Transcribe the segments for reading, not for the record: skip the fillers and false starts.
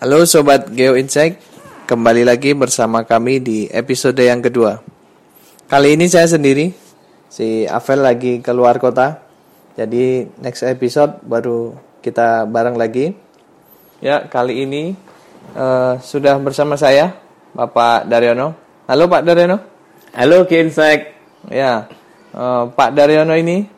Halo Sobat Geo Insight, kembali lagi bersama kami di episode yang kedua. Kali ini saya sendiri, si Avell lagi keluar kota. Jadi next episode baru kita bareng lagi. Ya, kali ini sudah bersama saya, Bapak Daryono. Halo Pak Daryono. Halo Geo Insight. Ya, Pak Daryono ini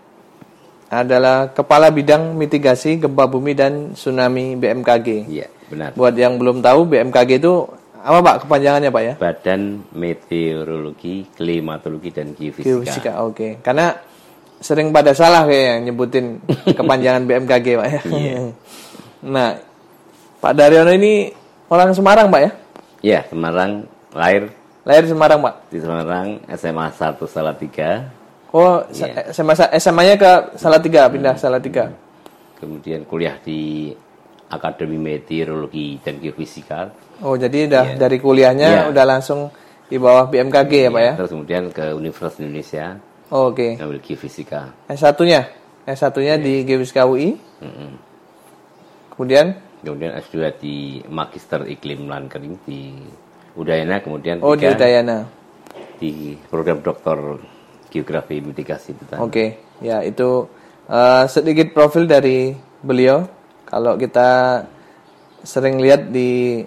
adalah Kepala Bidang Mitigasi Gempa Bumi dan Tsunami BMKG. Iya. Benar. Buat yang belum tahu, BMKG itu apa Pak kepanjangannya Pak ya? Badan Meteorologi Klimatologi dan Geofisika. Oke. Karena sering pada salah kayaknya nyebutin kepanjangan BMKG Pak ya. Iya. Nah, Pak Daryono ini orang Semarang Pak ya? Iya, Semarang, lahir Semarang Pak. Di Semarang, SMA 1 Salatiga. Oh, yeah. SMA-nya ke Salatiga, pindah Salatiga. Kemudian kuliah di Akademi Meteorologi dan Geofisika. Oh, jadi udah dari kuliahnya udah langsung di bawah BMKG ya Pak ya? Terus kemudian ke Universitas Indonesia. Oh, oke. Ambil Geofisika. S1-nya di Geofisika UI. Mm-hmm. Kemudian S2 di Magister Iklim Lahan Kering di Udayana, kemudian di Udayana. Di program doktor Geografi Mitigasi Hutan. Oke. Ya, itu sedikit profil dari beliau. Kalau kita sering lihat di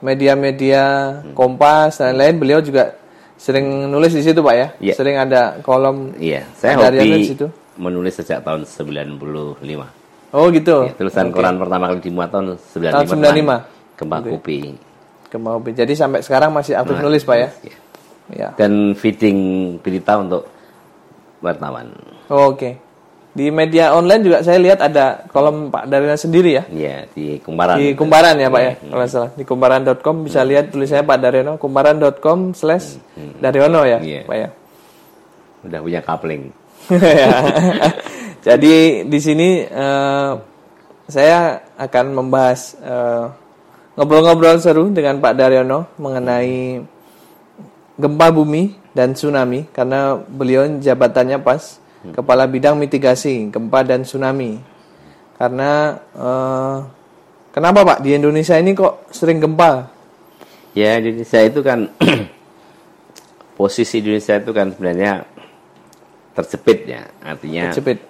media-media Kompas dan lain-lain, beliau juga sering nulis di situ Pak ya? Yeah. Sering ada kolom. Iya, saya hobi menulis sejak tahun 95. Oh gitu? Ya, tulisan koran pertama kali dimuat tahun 95. Kembang Kopi. Kembang Kopi, jadi sampai sekarang masih aktif nulis Pak ya? Iya. Yeah. Dan feeding berita untuk wartawan. Oh, oke. Di media online juga saya lihat ada kolom Pak Daryono sendiri ya? Iya, di Kumparan. Di Kumparan ya Pak ya? Kalau salah. Di Kumparan.com bisa lihat tulisannya Pak Daryono. Kumparan.com/Daryono ya Pak ya? Udah punya coupling. Jadi di sini saya akan membahas ngobrol-ngobrol seru dengan Pak Daryono mengenai gempa bumi dan tsunami. Karena beliau jabatannya pas. Kepala Bidang Mitigasi Gempa dan Tsunami. Karena kenapa Pak di Indonesia ini kok sering gempa? Ya, Indonesia itu kan posisi Indonesia itu kan sebenarnya terjepit ya, artinya terjepit.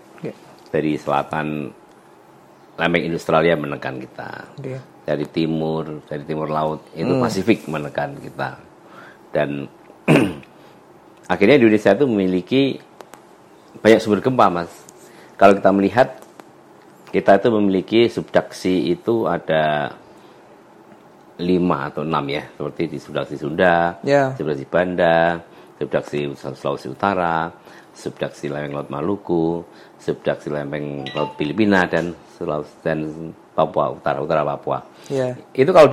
Dari selatan lempeng Australia menekan kita. Okay. Dari timur laut itu Pasifik menekan kita. Dan akhirnya Indonesia itu memiliki banyak sumber gempa, Mas. Kalau kita melihat, kita itu memiliki subduksi itu ada 5 atau 6 ya. Seperti di subduksi Sunda, subduksi Banda, subduksi Sulawesi Utara, subduksi lempeng Laut Maluku, subduksi lempeng Laut Filipina, dan Sulawesi dan Papua Utara Papua. Yeah. Itu kalau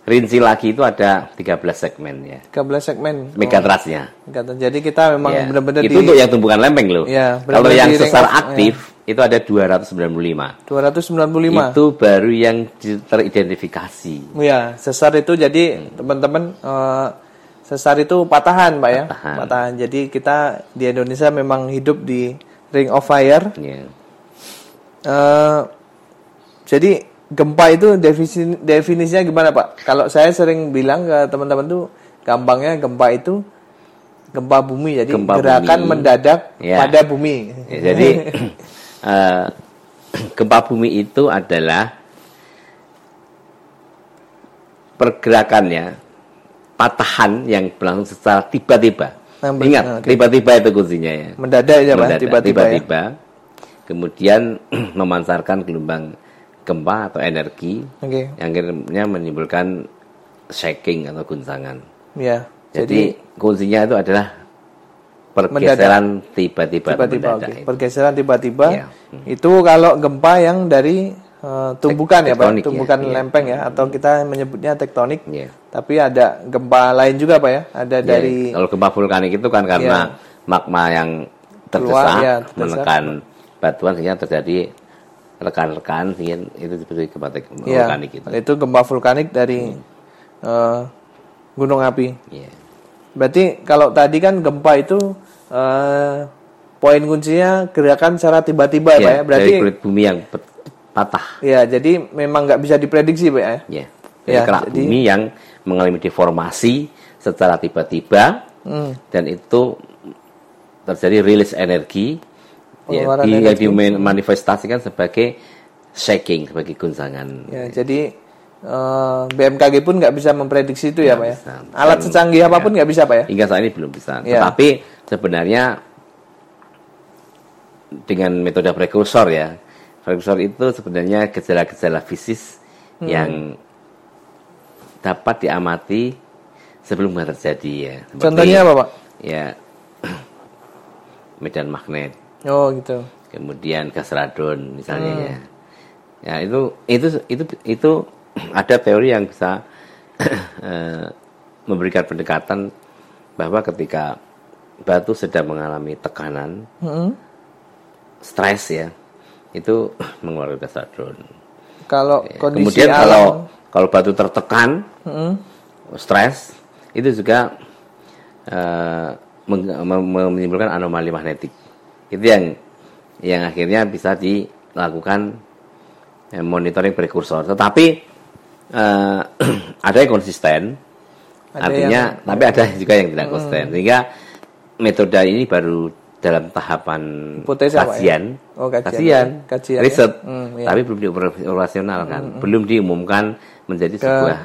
rinci lagi itu ada 13 segmen ya. 13 segmen. Megatrasnya. Jadi kita memang benar-benar itu untuk yang tumbukan lempeng loh. Ya, kalau yang sesar aktif itu ada 295. 295. Itu baru yang teridentifikasi. Ya, sesar itu jadi teman-teman sesar itu patahan Pak ya. Patahan. Jadi kita di Indonesia memang hidup di ring of fire. Ya. Jadi gempa itu definisinya gimana Pak? Kalau saya sering bilang ke teman-teman tuh gampangnya gempa itu gempa bumi, jadi gempa gerakan bumi mendadak pada bumi. Ya, jadi gempa bumi itu adalah pergerakannya patahan yang berlangsung secara tiba-tiba. Ingat, tiba-tiba itu kuncinya ya. Mendadak aja Pak, tiba-tiba. Kemudian memancarkan gelombang gempa atau energi yang akhirnya menimbulkan shaking atau guncangan. Ya. Jadi kuncinya itu adalah pergeseran tiba-tiba. Pergeseran tiba-tiba. Ya. Itu kalau gempa yang dari tumbukan tektonik, ya Pak, tumbukan lempeng ya, atau kita menyebutnya tektonik. Ya. Tapi ada gempa lain juga Pak ya, ada dari kalau gempa vulkanik itu kan karena magma yang terdesak menekan batuan sehingga terjadi rekan-rekan, itu seperti gempa vulkanik gitu. Itu gempa vulkanik dari gunung api. Yeah. Berarti kalau tadi kan gempa itu poin kuncinya gerakan secara tiba-tiba Pak ya. Berarti dari kulit bumi yang patah. Ya, jadi memang nggak bisa diprediksi, Pak ya. Iya. Ya, kerak jadi... bumi yang mengalami deformasi secara tiba-tiba dan itu terjadi rilis energi yang dimanifestasikan sebagai shaking, sebagai guncangan. Ya, jadi BMKG pun nggak bisa memprediksi itu ya, Pak ya. Alat secanggih apapun nggak bisa, Pak ya. Hingga saat ini belum bisa. Ya. Tetapi sebenarnya dengan metode prekursor ya. Prekursor itu sebenarnya gejala-gejala fisis yang dapat diamati sebelum terjadi ya. Seperti, contohnya apa, Pak? Ya, medan magnet. Oh, gitu. Kemudian gas radon misalnya ya. Ya, itu ada teori yang bisa memberikan pendekatan bahwa ketika batu sedang mengalami tekanan, stres ya, itu mengeluarkan gas radon. Kalau ya, kondisi kemudian alam, kalau batu tertekan, stres, itu juga menimbulkan anomali magnetik. Itu yang akhirnya bisa dilakukan monitoring prekursor. Tetapi ada yang konsisten, artinya, tapi ada juga yang tidak konsisten. Sehingga metode ini baru dalam tahapan kajian, ya? Oh, kajian riset, ya? Iya. Tapi belum dioperasionalkan, belum diumumkan menjadi sebuah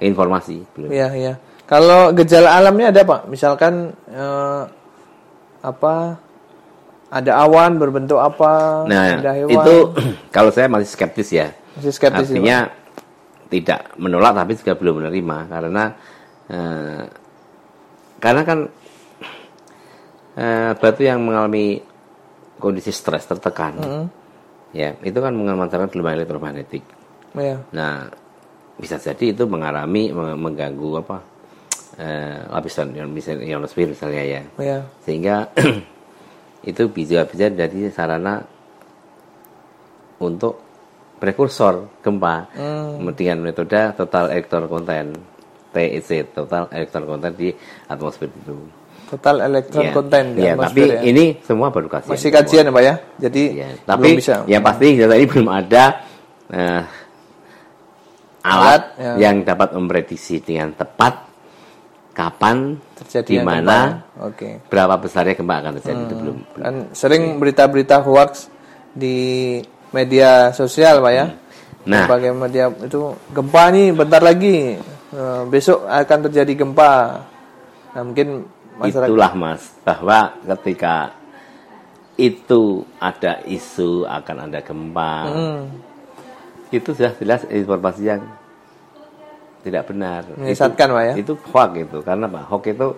informasi. Belum. Ya, ya. Kalau gejala alamnya ada, Pak, misalkan ada awan berbentuk apa? Nah, ada hewan. Itu kalau saya masih skeptis ya. Masih skeptis. Artinya ya, tidak menolak tapi juga belum menerima karena kan batu yang mengalami kondisi stres tertekan, ya itu kan mengalami gelombang elektromagnetik. Yeah. Nah, bisa jadi itu mengalami mengganggu lapisan ionosfer misalnya ya, sehingga itu bisa jadi sarana untuk prekursor gempa dengan metode total electron content (TEC) total electron content di atmosfer itu. Total elektron konten ya, tapi ya, ini semua baru kajian. Masih kajian ya, Pak ya. Jadi ya, tapi belum bisa. Yang pasti data ini belum ada alat yang dapat memprediksi dengan tepat kapan, di mana, berapa besarnya gempa akan terjadi. Itu belum. Dan sering berita-berita hoax di media sosial, Pak ya. Nah, sebagai media itu gempa nih bentar lagi, besok akan terjadi gempa. Nah, mungkin masyarakat. Itulah Mas, bahwa ketika itu ada isu akan ada gempa, itu sudah jelas informasi yang tidak benar. Menyesatkan Pak ya? Itu hoax itu, karena Pak hoax itu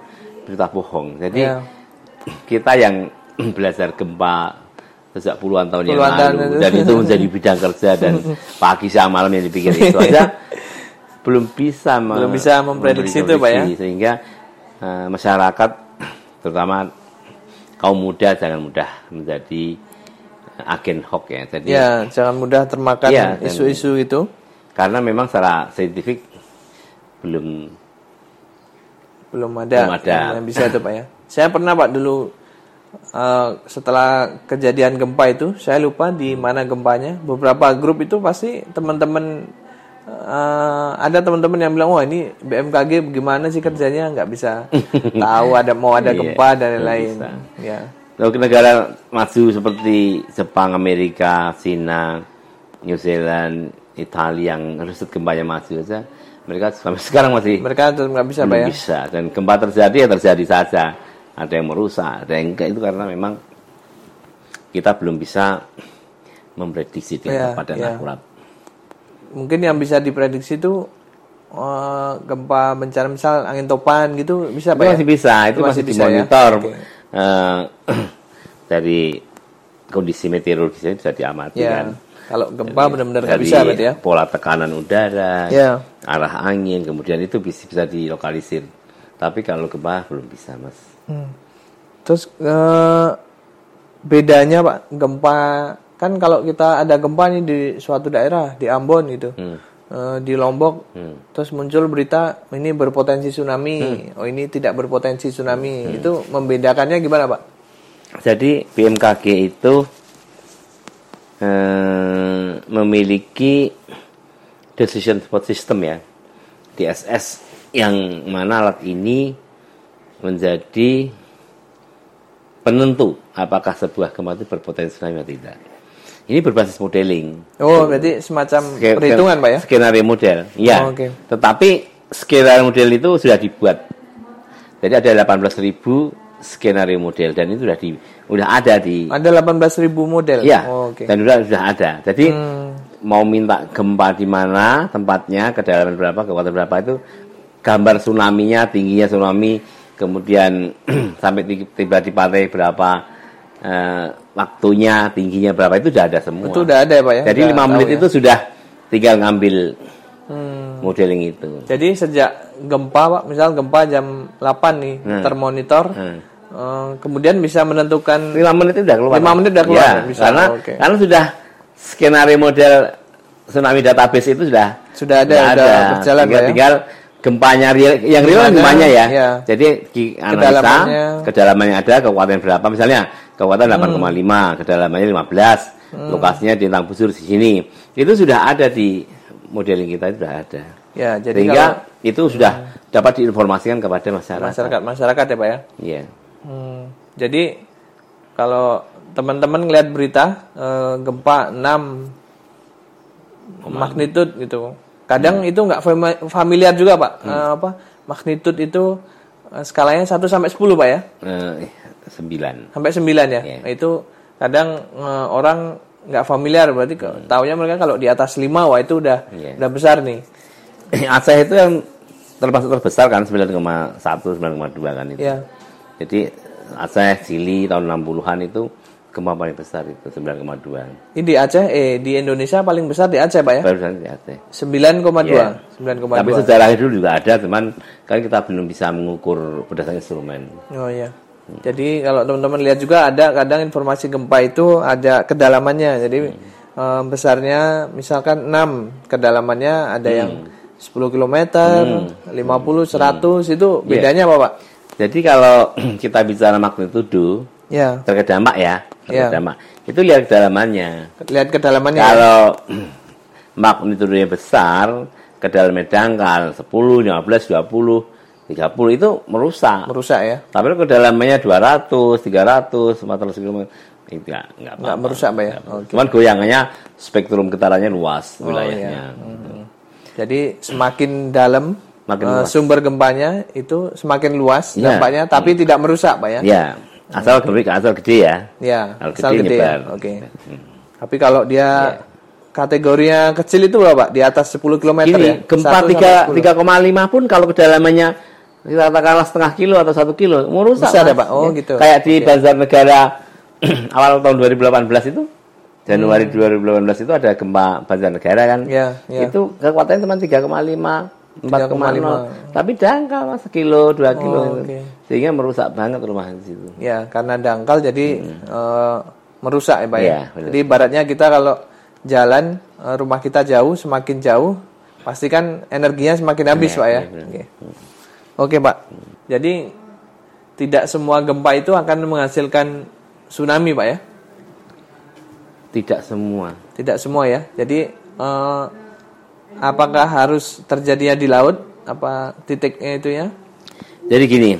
berita bohong. Jadi kita yang belajar gempa sejak puluhan tahun yang lalu dan itu menjadi bidang kerja dan pagi siang malam yang dipikir itu aja belum bisa memprediksi itu Pak ya, sehingga masyarakat terutama kaum muda jangan mudah menjadi agen hoax ya. Jadi ya, jangan mudah termakan isu-isu itu. Karena memang secara saintifik belum ada yang bisa itu Pak ya. Saya pernah Pak dulu setelah kejadian gempa itu, saya lupa di mana gempanya. Beberapa grup itu pasti teman-teman ada teman-teman yang bilang, wah ini BMKG gimana sih kerjanya, nggak bisa tahu mau ada gempa dan lain-lain. Ya. Negara maju seperti Jepang, Amerika, Cina, New Zealand, Italia yang riset gempanya maju aja, mereka sampai sekarang masih nggak bisa, Pak ya. Bisa. Dan gempa terjadi ya terjadi saja. Ada yang merusak, ada yang enggak, itu karena memang kita belum bisa memprediksi dengan tepat dan akurat. Mungkin yang bisa diprediksi itu gempa bencana misal angin topan gitu bisa Pak ya? Masih bisa, itu masih dimonitor ya? Dari kondisi meteorologisnya bisa diamati kan. Kalau gempa benar-benar nggak bisa berarti ya? Pola tekanan udara, arah angin, kemudian itu bisa dilokalisir. Tapi kalau gempa belum bisa Mas. Terus bedanya Pak gempa, kan kalau kita ada gempa nih di suatu daerah di Ambon gitu, di Lombok, terus muncul berita ini berpotensi tsunami, oh ini tidak berpotensi tsunami, itu membedakannya gimana Pak? Jadi BMKG itu memiliki decision support system ya, DSS, yang mana alat ini menjadi penentu apakah sebuah gempa itu berpotensi tsunami atau tidak. Ini berbasis modeling. Oh, berarti semacam perhitungan, Pak ya? Skenario model. Iya. Oh, okay. Tetapi skenario model itu sudah dibuat. Jadi ada 18.000 skenario model dan itu sudah ada. Ada 18.000 model. Iya. Oh, okay. Dan sudah ada. Jadi mau minta gempa di mana, tempatnya, kedalaman berapa, kekuatan berapa, itu gambar tsunami-nya, tingginya tsunami, kemudian sampai tiba di pantai berapa, waktunya, tingginya berapa, itu sudah ada semua. Itu sudah ada ya, Pak ya. Jadi 5 menit itu sudah tinggal ngambil modeling itu. Jadi sejak gempa, Pak, misal gempa jam 8 nih, termonitor. Kemudian bisa menentukan 5 menit itu sudah keluar. 5 menit sudah keluar. Ya, bisa, karena sudah skenario model tsunami database itu sudah ada. Berjalan, tinggal gempanya real gempanya ya. Iya. Jadi analisa kedalamannya ada, kekuatan berapa, misalnya kekuatan 8,5, kedalamannya 15, lokasinya di Tang Busur di sini. Itu sudah ada di modeling kita, itu sudah ada. Ya, jadi sehingga itu sudah dapat diinformasikan kepada masyarakat ya, Pak ya. Iya. Jadi kalau teman-teman ngelihat berita gempa 6 magnitude gitu. Kadang itu enggak familiar juga, Pak. Magnitude itu skalanya 1 sampai 10, Pak ya? 9. Sampai 9 ya. Yeah. Itu kadang orang enggak familiar, berarti taunya mereka kalau di atas 5 wah itu udah besar nih. Aceh itu yang termasuk terbesar kan, 9,1, 9,2 kan itu. Yeah. Jadi Aceh, Chili tahun 60-an itu gempa paling besar itu 9,2. Ini di Aceh, di Indonesia paling besar di Aceh, Pak ya? Paling besar di Aceh. 9,2. Yeah. 9,2. Tapi sejarah dulu juga ada, cuman kan kita belum bisa mengukur berdasarkan instrumen. Oh iya. Jadi kalau teman-teman lihat juga ada kadang informasi gempa itu ada kedalamannya. Jadi besarnya misalkan 6, kedalamannya ada yang 10 km, 50, 100, itu bedanya apa, Pak? Jadi kalau kita bicara magnitudo, terkait dampak ya, dampak. Itu lihat kedalamannya. Kalau magnitudonya besar, kedalamannya dangkal 10, 15, 20, 30 itu merusak. Merusak ya. Tapi kalau kedalamannya 200, 300, 400 km itu enggak merusak, Pak ya. Okay. Cuman goyangannya spektrum getarannya luas wilayahnya. Iya. Jadi semakin dalam sumber gempanya itu semakin luas dampaknya, tapi tidak merusak, Pak ya. Iya. Asal gede ya. Iya. Asal gede. Oke. Tapi kalau dia kategorinya kecil itu berapa, Pak? Di atas 10 km ya. Gempa 3,5 pun kalau kedalamannya katakanlah setengah kilo atau 1 kilo merusak. Bisa ada, Pak. Oh, gitu. Kayak di Banjar Negara awal tahun 2018 itu, Januari 2018 itu ada gempa Banjar Negara kan. Iya. Itu kekuatannya cuma 3,5, 4,0, tapi dangkal, Mas, 1 kilo, 2 kilo, sehingga merusak banget rumah di situ. Ya, karena dangkal jadi merusak ya, Pak ya. Jadi ibaratnya kita kalau jalan rumah kita jauh, semakin jauh pasti kan energinya semakin habis, Pak ya. Oke, Pak. Jadi tidak semua gempa itu akan menghasilkan tsunami, Pak ya? Tidak semua. Tidak semua ya. Jadi apakah harus terjadinya di laut? Apa titiknya itu ya? Jadi gini,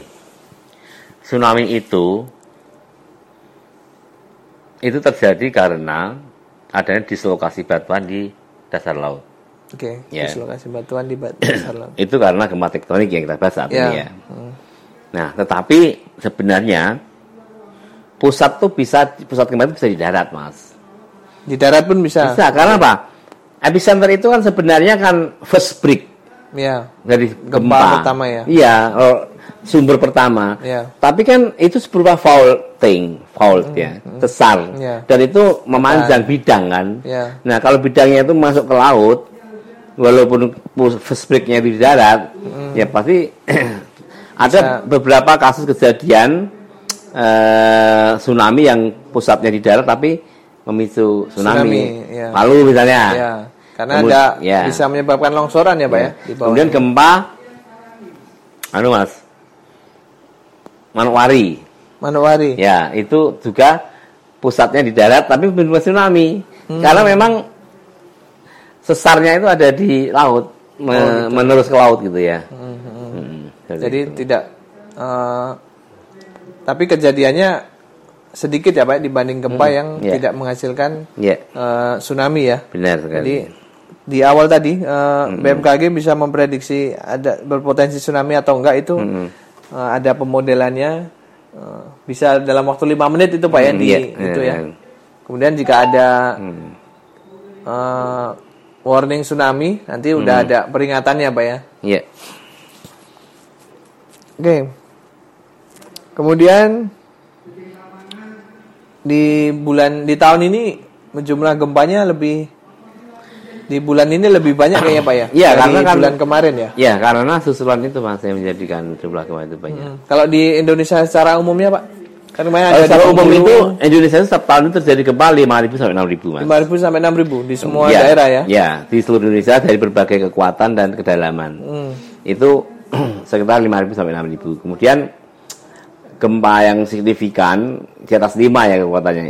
tsunami itu terjadi karena adanya dislokasi batuan di dasar laut. Oke. Dislokasi batuan di dasar laut. Itu karena gempa tektonik yang kita bahas saat ini ya. Nah, tetapi sebenarnya pusat gempa itu bisa di darat, Mas. Di darat pun bisa. Bisa, karena apa? Epicenter itu kan sebenarnya kan first break dari gempa pertama ya. Iya, sumber pertama. Tapi kan itu berupa fault ya, sesar. Dan itu memanjang bidang kan. Nah, kalau bidangnya itu masuk ke laut, walaupun first break-nya di darat, ya pasti ada beberapa kasus kejadian tsunami yang pusatnya di darat tapi memicu tsunami. Palu misalnya. Ya. Karena bisa menyebabkan longsoran ya, Pak ya. Kemudian gempa Manokwari. Ya, itu juga pusatnya di darat tapi menimbulkan tsunami. Karena memang sesarnya itu ada di laut, menerus ke laut gitu ya. Jadi itu tidak, tapi kejadiannya sedikit ya Pak dibanding gempa yang tidak menghasilkan tsunami ya. Benar sekali. Jadi di awal tadi BMKG bisa memprediksi ada berpotensi tsunami atau enggak itu ada pemodelannya bisa dalam waktu 5 menit itu Pak ya di itu ya. Kemudian jika ada warning tsunami nanti udah ada peringatannya Pak ya. Iya. Oke. Kemudian di tahun ini jumlah gempanya lebih banyak kayaknya Pak ya. Iya, karena bulan kemarin ya. Iya, karena susulan itu Mas yang menjadikan jumlah gempa itu banyak. Kalau di Indonesia secara umumnya Pak. Kan secara umum itu Indonesia setiap tahun itu terjadi gempa 5.000 sampai 6.000 Mas. 5.000 sampai 6.000 di semua daerah ya. Iya, di seluruh Indonesia dari berbagai kekuatan dan kedalaman. Itu sekitar 5.000 sampai 6.000. Kemudian gempa yang signifikan di atas 5 ya kekuatannya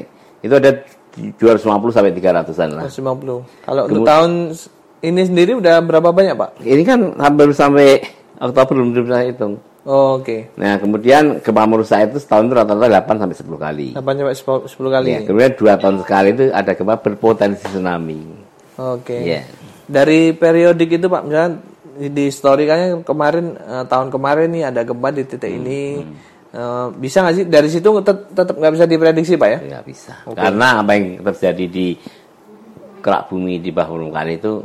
itu ada 250 sampai 300-an lah. 250. Kalau untuk tahun ini sendiri udah berapa banyak Pak? Ini kan hampir sampai Oktober belum saya hitung. Oh, oke. Nah kemudian gempa merusak itu setahun itu rata-rata 8 sampai 10 kali. 8 sampai 10 kali. Ya, kemudian 2 tahun sekali itu ada gempa berpotensi tsunami. Oke. Ya. Dari periodik itu Pak misalnya di story kan kemarin tahun kemarin nih ada gempa di titik ini. Bisa nggak sih dari situ tetap nggak bisa diprediksi Pak ya? Nggak bisa, karena apa yang terjadi di kerak bumi di bawah permukaan itu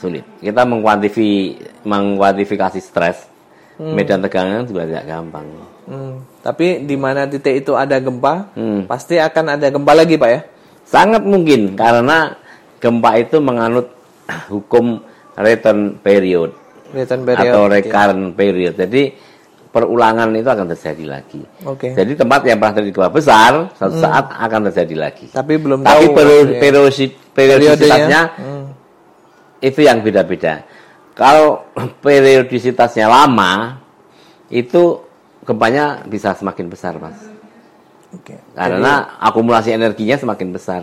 sulit. Kita mengkuantifikasi stres, medan tegangan juga tidak gampang. Tapi di mana titik itu ada gempa, pasti akan ada gempa lagi Pak ya? Sangat mungkin karena gempa itu menganut hukum return period atau recurrent period. Jadi perulangan itu akan terjadi lagi. Oke. Jadi tempat yang pernah terjadi gempa besar suatu saat akan terjadi lagi. Tapi belum tahu. Periodisitasnya itu yang beda-beda. Kalau periodisitasnya lama itu gempanya bisa semakin besar, Mas. Oke. Karena jadi, akumulasi energinya semakin besar.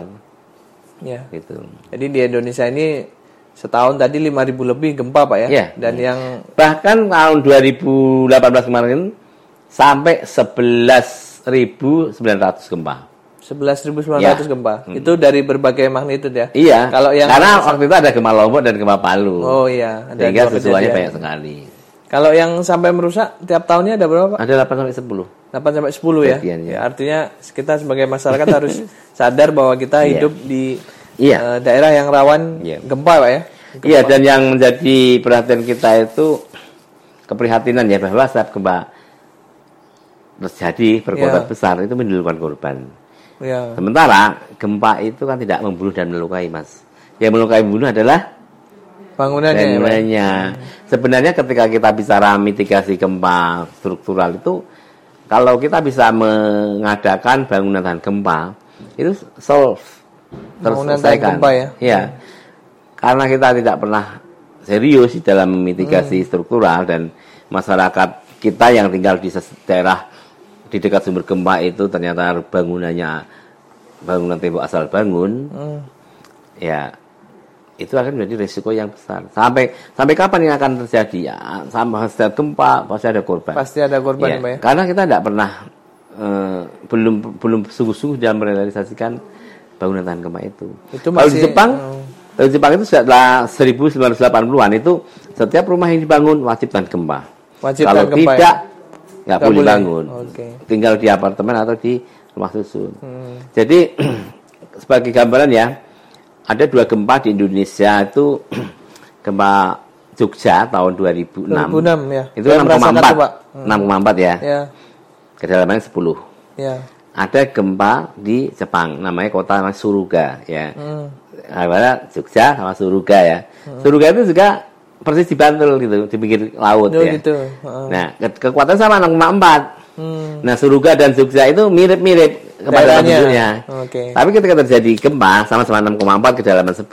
Ya. Gitu. Jadi di Indonesia ini setahun tadi 5.000 lebih gempa Pak ya, dan yang bahkan tahun 2018 kemarin sampai 11.900 gempa. 11.900 gempa. Itu dari berbagai magnitude ya. Iya. Kalau yang karena waktu itu ada gempa Lombok dan gempa Palu. Oh iya. Sehingga susulannya banyak sekali. Kalau yang sampai merusak tiap tahunnya ada berapa Pak? Ada 8 sampai 10. 8 sampai 10 ya. Ya. Artinya kita sebagai masyarakat harus sadar bahwa kita hidup di daerah yang rawan gempa Pak ya. Iya, dan yang menjadi perhatian kita itu keprihatinan ya bahwa saat gempa terjadi berkekuatan besar itu menimbulkan korban. Sementara gempa itu kan tidak membunuh dan melukai Mas. Yang melukai membunuh adalah bangunannya. Sebenarnya ketika kita bicara mitigasi gempa struktural itu kalau kita bisa mengadakan bangunan tahan gempa itu terselesaikan ya? Karena kita tidak pernah serius dalam memitigasi struktural dan masyarakat kita yang tinggal di daerah di dekat sumber gempa itu ternyata bangunan tembok asal bangun itu akan menjadi risiko yang besar. Sampai kapan ini akan terjadi ya? Sampai setiap gempa pasti ada korban ya? Karena kita tidak pernah belum sungguh-sungguh dalam merealisasikan bangunan tahan gempa itu masih, kalau di Jepang itu setelah 1980-an itu setiap rumah yang dibangun wajib tahan gempa. Kalau tidak nggak boleh bangun. Tinggal di apartemen atau di rumah susun. Jadi sebagai gambaran ya ada 2 gempa di Indonesia itu gempa Jogja tahun 2006 ya. Itu 6,4 ya. Kedalamannya 10 ya. Ada gempa di Jepang, namanya kota Suruga ya. Namanya Jogja sama Suruga ya. Suruga itu juga persis di Bantul gitu, di pinggir laut ya. Gitu. Nah, kekuatan sama 6,4. Nah, Suruga dan Jogja itu mirip-mirip kepada penduduknya. Tapi ketika terjadi gempa sama-sama 6,4 kedalaman 10.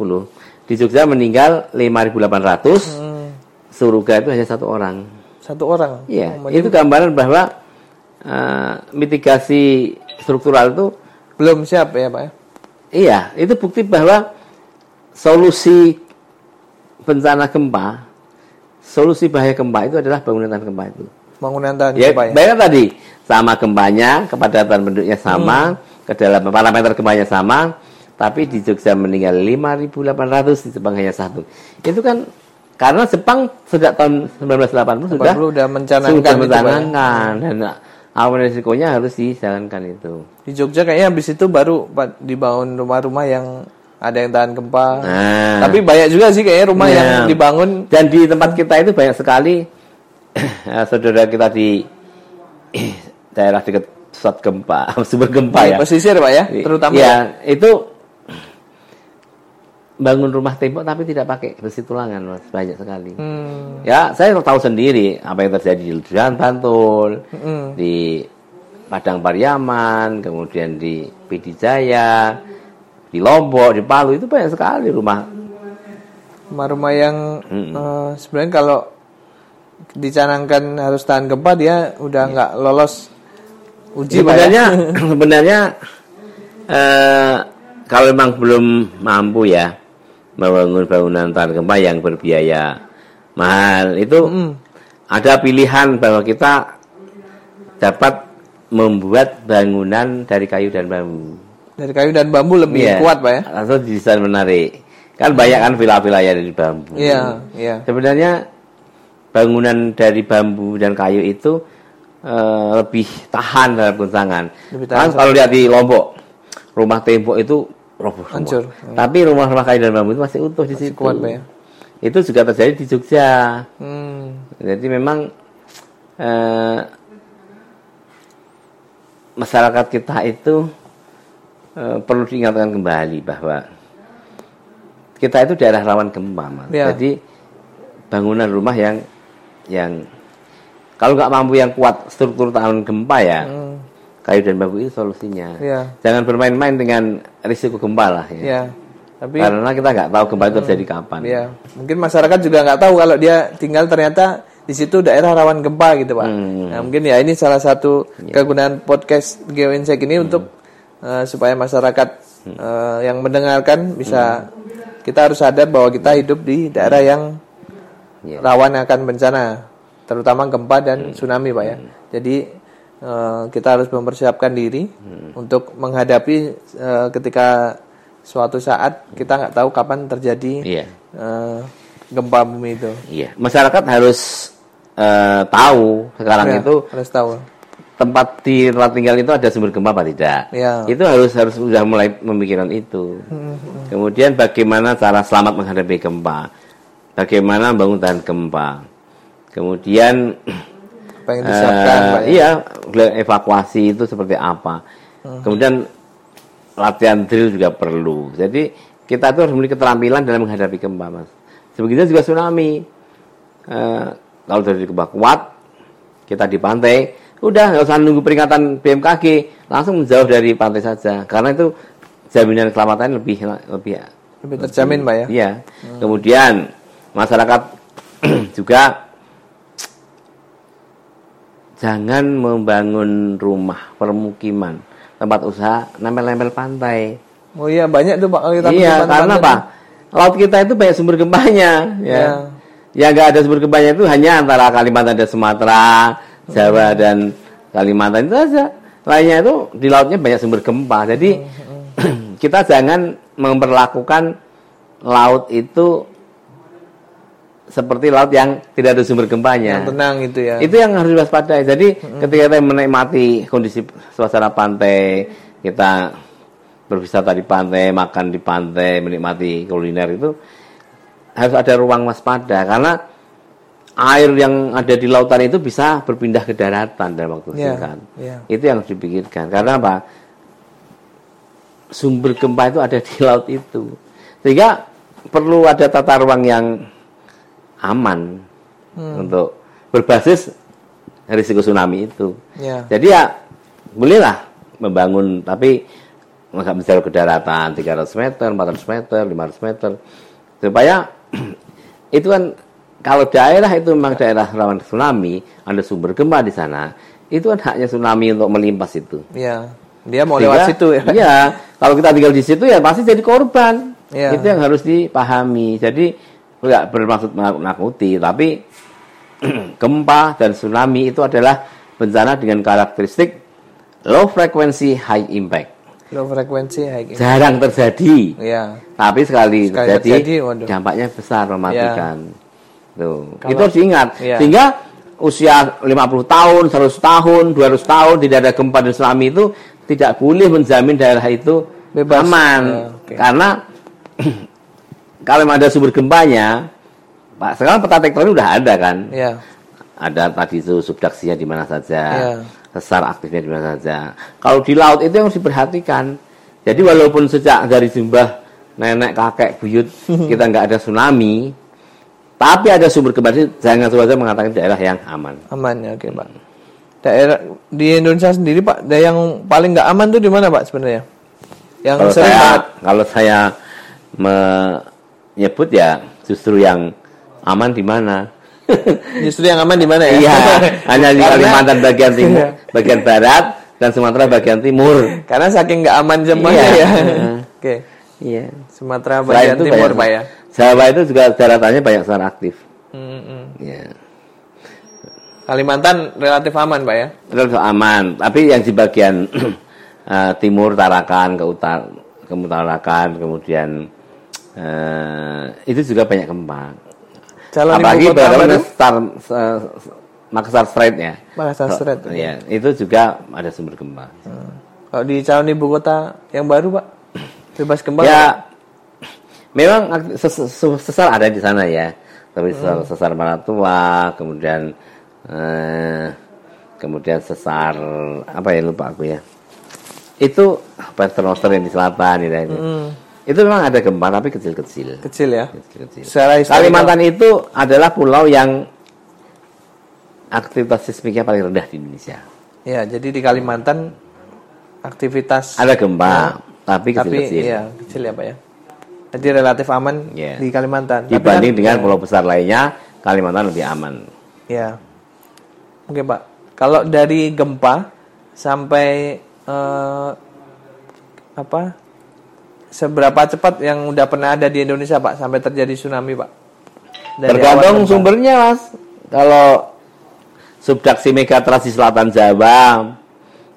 Di Jogja meninggal 5.800. Suruga itu hanya 1 orang. 1 orang. Iya. Itu gambaran bahwa mitigasi struktural itu belum siap ya Pak ya? Iya, itu bukti bahwa solusi bencana gempa, solusi bahaya gempa itu adalah bangunan tahan gempa itu. Bangunan tahan gempa ya. Bayangkan tadi, sama gempanya, kepadatan penduduknya sama, kedalaman parameter gempanya sama, tapi di Jogja meninggal 5.800, di Jepang hanya 1. Itu kan karena Jepang sejak tahun 1980 sudah mencanangkan dan awal risikonya harus dijalankan itu. Di Jogja kayaknya habis itu baru dibangun rumah-rumah yang ada yang tahan gempa. Nah, tapi banyak juga sih kayaknya rumah yang dibangun. Dan di tempat kita itu banyak sekali saudara kita di daerah dekat pusat gempa, sumber gempa ya. Pesisir Pak ya, terutama. Ya, itu bangun rumah tembok tapi tidak pakai besi tulangan, Mas. Banyak sekali. Ya, saya tahu sendiri apa yang terjadi di Leduan Bantul, di Padang Pariaman, kemudian di Pidijaya, di Lombok, di Palu, itu banyak sekali rumah-rumah yang sebenarnya kalau dicanangkan harus tahan gempa dia udah nggak lolos uji. Sebenarnya kalau memang belum mampu ya membangun bangunan tahan gempa yang berbiaya mahal itu, ada pilihan bahwa kita dapat membuat bangunan dari kayu dan bambu. Dari kayu dan bambu lebih kuat, Pak ya? Langsung didesain menarik. Kan banyak kan villa-villa yang dari bambu. Iya. Sebenarnya bangunan dari bambu dan kayu itu lebih tahan terhadap guncangan. Kalau lihat di Lombok, rumah tembok itu roboh hancur. Tapi rumah-rumah kayu dan bambu itu masih utuh di situ. Kuat, Pak ya? Itu juga terjadi di Jogja. Jadi memang masyarakat kita itu perlu diingatkan kembali bahwa kita itu daerah rawan gempa, Mas. Jadi bangunan rumah yang kalau nggak mampu yang kuat struktur tahan gempa ya, kayu dan bambu itu solusinya. Jangan bermain-main dengan risiko gempa lah ya. Tapi, karena kita nggak tahu gempa itu terjadi kapan. Mungkin masyarakat juga nggak tahu kalau dia tinggal ternyata di situ daerah rawan gempa gitu, Pak. Nah, mungkin ya ini salah satu kegunaan podcast Geo Insight ini untuk supaya masyarakat yang mendengarkan bisa kita harus sadar bahwa kita hidup di daerah yang rawan akan bencana, terutama gempa dan tsunami, Pak ya. Jadi kita harus mempersiapkan diri untuk menghadapi ketika suatu saat kita nggak tahu kapan terjadi gempa bumi itu. Masyarakat harus tahu sekarang itu. Harus tahu. Tempat di tempat tinggal itu ada sumber gempa apa tidak? Itu harus sudah mulai memikirkan itu. Kemudian bagaimana cara selamat menghadapi gempa? Bagaimana bangun tahan gempa? Kemudian apa yang disiapkan, Pak, evakuasi itu seperti apa? Kemudian latihan drill juga perlu. Jadi kita itu harus memiliki keterampilan dalam menghadapi gempa, Mas. Sebegini juga tsunami. Kalau terjadi gempa kuat, kita di pantai. Udah, nggak usah nunggu peringatan BMKG, langsung menjauh dari pantai saja. Karena itu jaminan keselamatan lebih terjamin, Pak ya. Iya. Kemudian masyarakat juga jangan membangun rumah permukiman, tempat usaha nempel-nempel pantai. Oh iya, banyak tuh Pak kalau kita karena apa? Laut kita itu banyak sumber gempanya, Yang nggak ada sumber gempanya itu hanya antara Kalimantan dan Sumatera, Jawa dan Kalimantan itu saja. Lainnya itu di lautnya banyak sumber gempa. Jadi kita jangan memperlakukan laut itu seperti laut yang tidak ada sumber gempanya. Yang tenang itu ya. Itu yang harus diwaspadai. Jadi ketika kita menikmati kondisi suasana pantai, kita berwisata di pantai, makan di pantai, menikmati kuliner itu harus ada ruang waspada karena air yang ada di lautan itu bisa berpindah ke daratan dalam waktu singkat. Itu yang harus dipikirkan. Karena apa? Sumber gempa itu ada di laut itu. Sehingga perlu ada tata ruang yang aman untuk berbasis risiko tsunami itu. Jadi ya bolehlah membangun, tapi nggak bisa ke daratan 300 meter, 400 meter, 500 meter. Supaya itu kan kalau daerah itu memang daerah rawan tsunami, ada sumber gempa di sana, itu kan haknya tsunami untuk melimpas itu. Dia mau lewat situ ya. Iya, kalau kita tinggal di situ ya pasti jadi korban. Ya. Itu yang harus dipahami. Jadi nggak bermaksud menakuti, tapi gempa dan tsunami itu adalah bencana dengan karakteristik low frequency high impact. Low frequency high impact. Jarang terjadi. Ya. Tapi sekali terjadi dampaknya besar, mematikan. Ya. Tuh. Kalau, itu harus diingat. Ya. Sehingga usia 50 tahun, 100 tahun, 200 tahun tidak ada gempa dan tsunami itu tidak boleh menjamin daerah itu bebas, aman. Ya, okay. Karena kalau memang ada sumber gempanya, Pak, sekarang peta tektonik udah ada kan? Ya. Ada tadi itu subduksinya di mana saja, sesar aktifnya di mana saja. Kalau di laut itu yang harus diperhatikan. Jadi walaupun sejak dari jembah nenek, kakek, buyut kita nggak ada tsunami, tapi ada sumber gempa, jangan saja mengatakan daerah yang aman. Aman ya, oke Pak. Daerah di Indonesia sendiri Pak, daerah yang paling nggak aman tuh di mana Pak sebenarnya? Yang kalau saya menyebut ya justru yang aman di mana? Justru yang aman di mana ya? Iya, hanya di Kalimantan bagian timur, bagian barat, dan Sumatera bagian timur. Karena saking nggak aman semuanya ya. Oke, iya. Sumatera bagian timur Pak ya. Jawa itu juga daratannya banyak sesar aktif. Ya. Kalimantan relatif aman Pak ya? Relatif aman, tapi yang di bagian timur, Tarakan, ke utara, kemudian itu juga banyak gempa. Apalagi bagaimana Makassar Strait ya. Makassar Strait. Iya, itu juga ada sumber gempa. Kalau di calon ibu kota yang baru Pak, bebas gempa. Ya, memang sesar ada di sana ya. Tapi sesar Maratua, kemudian sesar apa ya, lupa aku ya. Itu Paternoster yang di selatan ya, itu. Itu memang ada gempa tapi kecil-kecil. Kecil ya. Kecil-kecil. Kalimantan itu adalah pulau yang aktivitas seismiknya paling rendah di Indonesia. Ya, jadi di Kalimantan aktivitas ada gempa ya, tapi kecil-kecil. Iya, kecil ya Pak ya. Jadi relatif aman di Kalimantan. Dibanding dengan pulau besar lainnya, Kalimantan lebih aman. Ya. Oke Pak. Kalau dari gempa sampai seberapa cepat yang udah pernah ada di Indonesia Pak sampai terjadi tsunami Pak? Tergantung sumbernya Mas. Kalau subduksi megatrasi selatan Jawa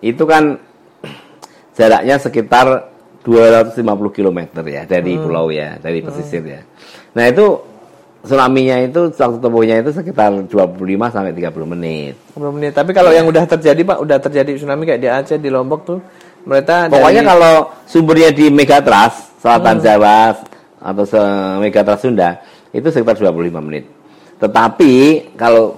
itu kan jaraknya sekitar 250 km ya dari pulau ya, dari pesisir ya. Nah itu tsunaminya itu waktu tempuhnya itu sekitar 25 sampai 30 menit. 30 menit. Tapi kalau yang udah terjadi Pak, udah terjadi tsunami kayak di Aceh, di Lombok tuh. Pokoknya kalau sumbernya di megatrust selatan Jawa atau megatrust Sunda itu sekitar 25 menit. Tetapi kalau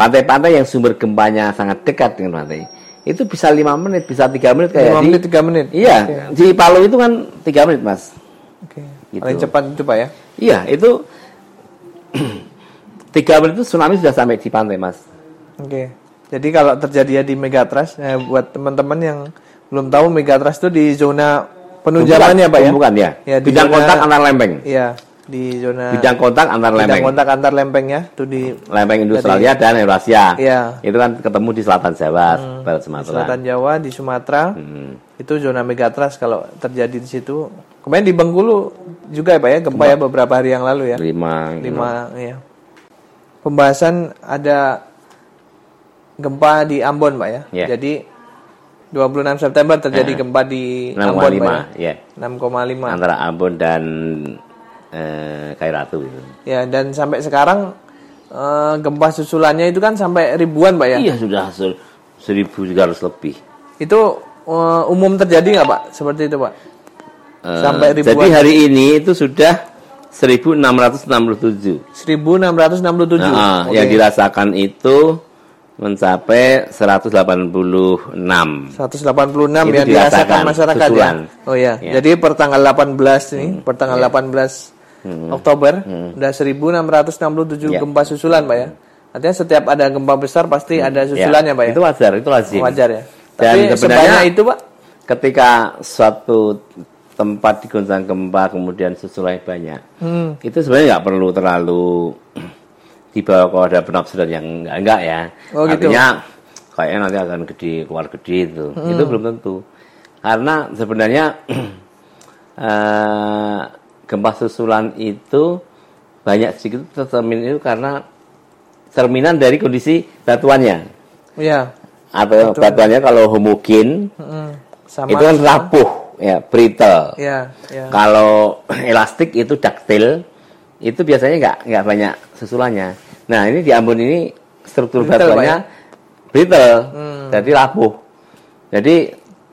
pantai-pantai yang sumber gempanya sangat dekat dengan pantai itu bisa 5 menit, bisa 3 menit kayak 5 menit, 3 menit. Iya, okay. Di Palu itu kan 3 menit, Mas. Oke. Okay. Gitu. Paling cepat itu, Pak ya. Iya, itu 3 menit itu tsunami sudah sampai di pantai, Mas. Oke. Okay. Jadi kalau terjadi di megatrust, buat teman-teman yang belum tahu, megatrust itu di zona penunjamannya Pak ya? Bukan ya. Ya bidang zona, kontak antar lempeng. Iya, di zona bidang kontak antar lempeng. Bidang kontak antar lempengnya itu di lempeng Australia dan Eurasia. Iya. Itu kan ketemu di selatan Jawa, barat Sumatera. Di selatan Jawa, di Sumatera. Itu zona megatrust kalau terjadi di situ. Kemarin di Bengkulu juga ya Pak ya, gempa ya beberapa hari yang lalu ya. 5 ya. Pembahasan ada gempa di Ambon Pak ya. Yeah. Jadi 26 September terjadi gempa di 6, Ambon 5, Pak ya. 6,5 antara Ambon dan Kairatu gitu. Ya, dan sampai sekarang gempa susulannya itu kan sampai ribuan Pak ya. Iya, sudah 1.300 lebih. Itu umum terjadi nggak Pak? Seperti itu Pak. Sampai ribuan. Jadi hari ini itu sudah 1.667. 1.667. Nah, yang dirasakan itu mencapai 186. 186 yang dirasakan masyarakat ya. Oh ya. Ya. Jadi per tanggal 18 ini, per tanggal 18 Oktober udah 1.667 gempa susulan Pak ya. Artinya setiap ada gempa besar pasti ada susulannya Pak ya. Itu wajar, itu lazim. Wajar ya. Dan tapi sebenarnya itu Pak, ketika suatu tempat digoncang gempa kemudian susulannya banyak. Itu sebenarnya nggak perlu terlalu di bawah kalau ada penafsiran yang enggak ya. Oh, artinya gitu. kayaknya nanti akan gede, keluar gede itu. Itu belum tentu. Karena sebenarnya gempa susulan itu banyak sedikit tercermin itu karena cerminan dari kondisi batuannya. Iya. Atau batuannya kalau homogen, sama itu kan rapuh, ya, brittle. Iya, iya. Kalau elastik itu daktil, itu biasanya nggak banyak susulannya. Nah, ini di Ambon ini struktur batuannya brittle, jadi rapuh. Jadi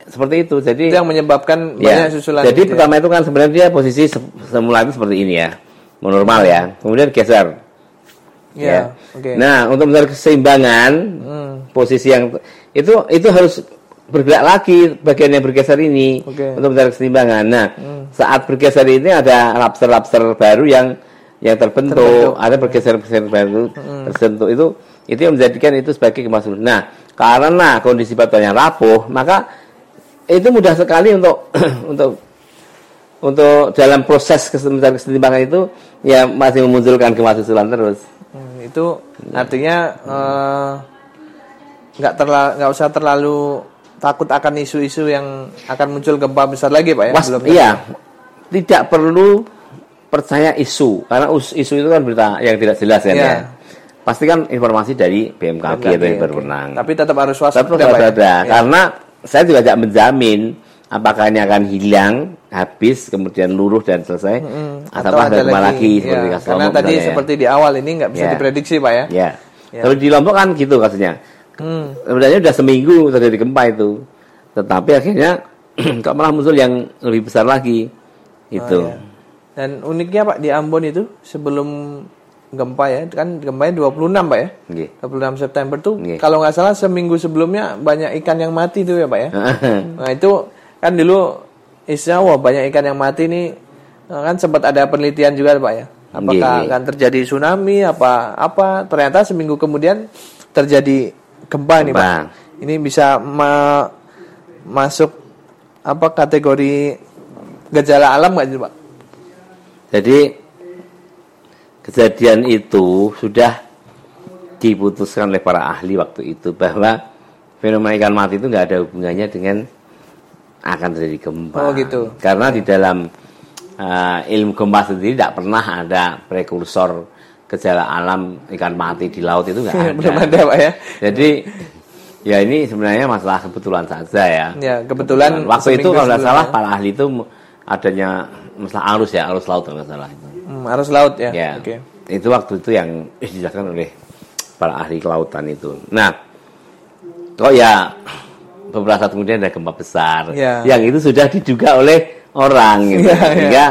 seperti itu. Jadi itu yang menyebabkan banyak susulan. Jadi gitu pertama itu kan sebenarnya dia posisi semula itu seperti ini ya, normal ya. Kemudian geser. Nah, untuk mencari keseimbangan posisi yang itu harus bergerak lagi bagian yang bergeser ini untuk mencari keseimbangan. Nah, saat bergeser ini ada lapser-lapser baru yang terbentuk, ada bergeser-bergeser baru terbentuk. Itu yang menjadikan itu sebagai gempa susulan. Nah, karena kondisi batuannya rapuh, maka itu mudah sekali untuk untuk dalam proses mencari keseimbangan itu ya masih memunculkan gempa susulan terus. Itu artinya nggak usah terlalu takut akan isu-isu yang akan muncul gempa besar lagi Pak ya. Tidak perlu percaya isu karena isu itu kan berita yang tidak jelas kan ya. Pastikan informasi dari BMKG atau yang berwenang. Tapi tetap harus waspada karena saya juga tidak menjamin apakah ini akan hilang, habis, kemudian luruh dan selesai, atau ada gempa lagi seperti kasus Lombok. Karena tadi seperti di awal ini nggak bisa diprediksi Pak ya. Kalau di Lombok kan gitu kasusnya. Sebenarnya sudah seminggu terjadi gempa itu, tetapi akhirnya kok malah muncul yang lebih besar lagi itu. Dan uniknya Pak di Ambon itu sebelum gempa ya, kan gempanya 26 Pak ya. 26 September tuh kalau nggak salah seminggu sebelumnya banyak ikan yang mati tuh ya Pak ya. Nah itu kan dulu istilahnya banyak ikan yang mati nih kan sempat ada penelitian juga Pak ya. Apakah akan terjadi tsunami apa ternyata seminggu kemudian terjadi gempa nih Pak. Ini bisa masuk kategori gejala alam enggak Pak? Jadi kejadian itu sudah diputuskan oleh para ahli waktu itu bahwa fenomena ikan mati itu enggak ada hubungannya dengan akan terjadi gempa. Oh gitu. Karena di dalam ilmu gempa sendiri tidak pernah ada prekursor gejala alam ikan mati di laut itu nggak ada. Belum ada Pak ya. Jadi ya ini sebenarnya masalah kebetulan saja ya. Ya kebetulan. Waktu itu kalau nggak salah ya, para ahli itu adanya masalah arus ya, arus laut kalau nggak salah itu. Arus laut ya. Oke. Itu waktu itu yang dijelaskan oleh para ahli kelautan itu. Nah, kok ya beberapa saat kemudian ada gempa besar yang itu sudah diduga oleh orang gitu. Sehingga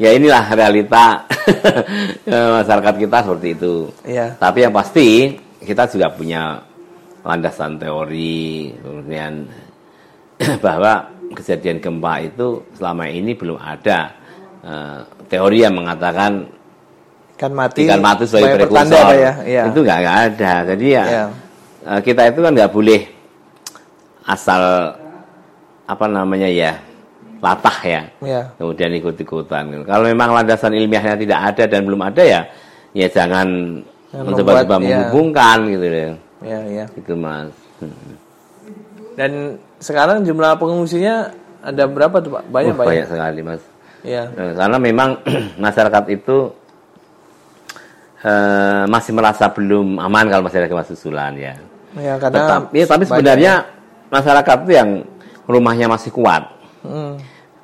ya inilah realita masyarakat kita seperti itu. Tapi yang pasti kita juga punya landasan teori kemudian bahwa kejadian gempa itu selama ini belum ada teori yang mengatakan ikan mati sebagai prekursor itu nggak ada. Jadi kita itu kan nggak boleh asal latah kemudian ikut-ikutan. Kalau memang landasan ilmiahnya tidak ada dan belum ada ya jangan mencoba-coba menghubungkan gitu ya. Gitu Mas. Dan sekarang jumlah pengungsinya ada berapa tuh Pak? Banyak sekali Mas. Karena memang masyarakat itu masih merasa belum aman kalau masih ada gempa susulan ya. Tapi sebenarnya masyarakat itu yang rumahnya masih kuat,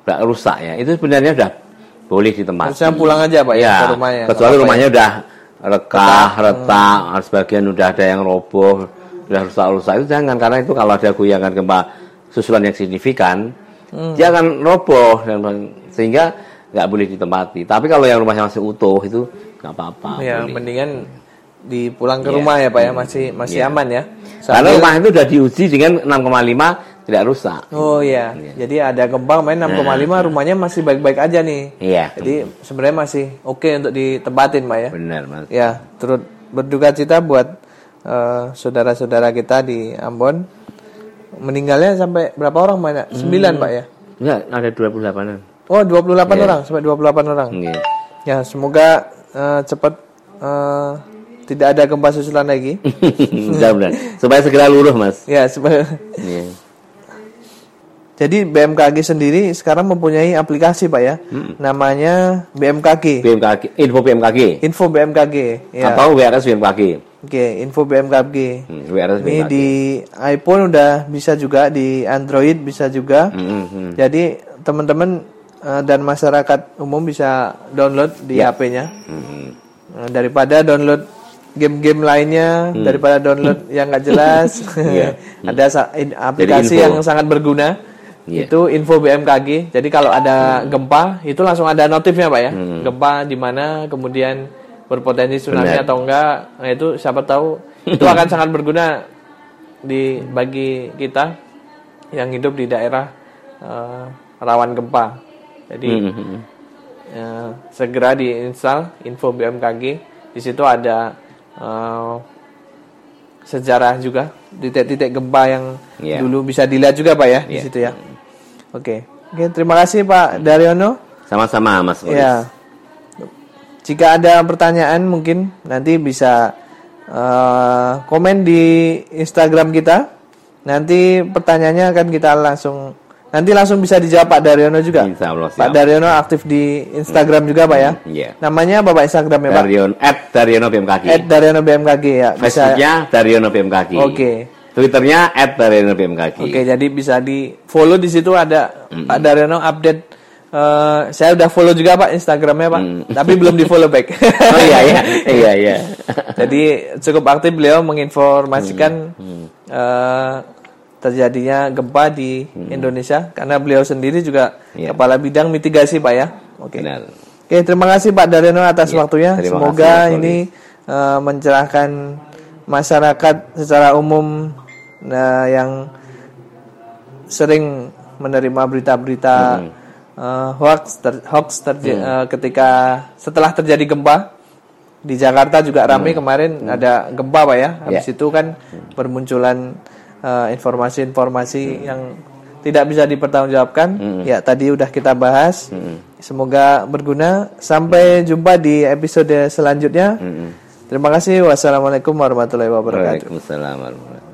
nggak rusak ya, itu sebenarnya udah boleh ditempati. Harusnya pulang aja Pak ya ke rumahnya. Kecuali rumahnya udah retak, sebagian udah ada yang roboh, udah rusak-rusak itu jangan, karena itu kalau ada goyangan gempa susulan yang signifikan, dia akan roboh dan sehingga nggak boleh ditempati. Tapi kalau yang rumahnya masih utuh itu nggak apa-apa. Mendingan dipulang ke rumah ya Pak ya, masih aman ya. Karena rumah itu sudah diuji dengan 6,5 tidak rusak. Oh iya. Jadi ada gempa main 6,5 rumahnya masih baik-baik aja nih. Jadi sebenarnya masih oke untuk ditempatin Pak ya. Benar Mas. Ya, turut berduka cita buat saudara-saudara kita di Ambon. Meninggalnya sampai berapa orang Pak? 9 Pak ya. Enggak, ada 28-an. Oh, 28 orang, sampai 28 orang. Ya, semoga cepat Tidak ada gempa susulan lagi. Mudah-mudahan. Supaya segera luruh, Mas. Ya, supaya. Yeah. Jadi BMKG sendiri sekarang mempunyai aplikasi, Pak, ya. Namanya BMKG. Info BMKG. Info BMKG. Ya. Atau WRS BMKG. Oke, Info BMKG. WRS BMKG. Ini di iPhone udah bisa juga, di Android bisa juga. Jadi teman-teman dan masyarakat umum bisa download di HP-nya. Daripada download game-game lainnya, daripada download yang nggak jelas. Ada aplikasi yang sangat berguna. Itu Info BMKG. Jadi kalau ada gempa, itu langsung ada notifnya, Pak, ya. Gempa di mana, kemudian berpotensi tsunami atau enggak. Nah, itu siapa tahu. Itu akan sangat berguna bagi kita yang hidup di daerah rawan gempa. Jadi segera diinstal Info BMKG. Di situ ada sejarah juga, titik-titik gempa yang dulu bisa dilihat juga, Pak, ya, di situ ya. Oke, terima kasih, Pak Daryono. Sama-sama, Mas Boris. Ya. Jika ada pertanyaan mungkin nanti bisa komen di Instagram kita. Nanti pertanyaannya akan kita langsung bisa dijawab Pak Daryono juga. Insya Allah, Pak Daryono aktif di Instagram juga, Pak, ya. Namanya Bapak Instagramnya, Pak? @daryono_bmkg. @daryono_bmkg ya. Facebooknya daryono_bmkg. Oke. Twitternya @daryono_bmkg. Oke, jadi bisa di follow di situ, ada Pak Daryono update. Saya udah follow juga, Pak, Instagramnya, Pak, tapi belum di follow back. Oh iya. Jadi cukup aktif beliau menginformasikan terjadinya gempa di Indonesia, karena beliau sendiri juga kepala bidang mitigasi, Pak, ya. Oke, terima kasih Pak Daryono atas waktunya. Semoga ini mencerahkan masyarakat secara umum yang sering menerima berita-berita hoax ketika setelah terjadi gempa. Di Jakarta juga ramai kemarin ada gempa, Pak, ya. Habis itu kan bermunculan informasi-informasi yang tidak bisa dipertanggungjawabkan. Ya, tadi udah kita bahas. Semoga berguna. Sampai jumpa di episode selanjutnya. Terima kasih. Wassalamualaikum warahmatullahi wabarakatuh. Waalaikumsalam warahmatullahi wabarakatuh.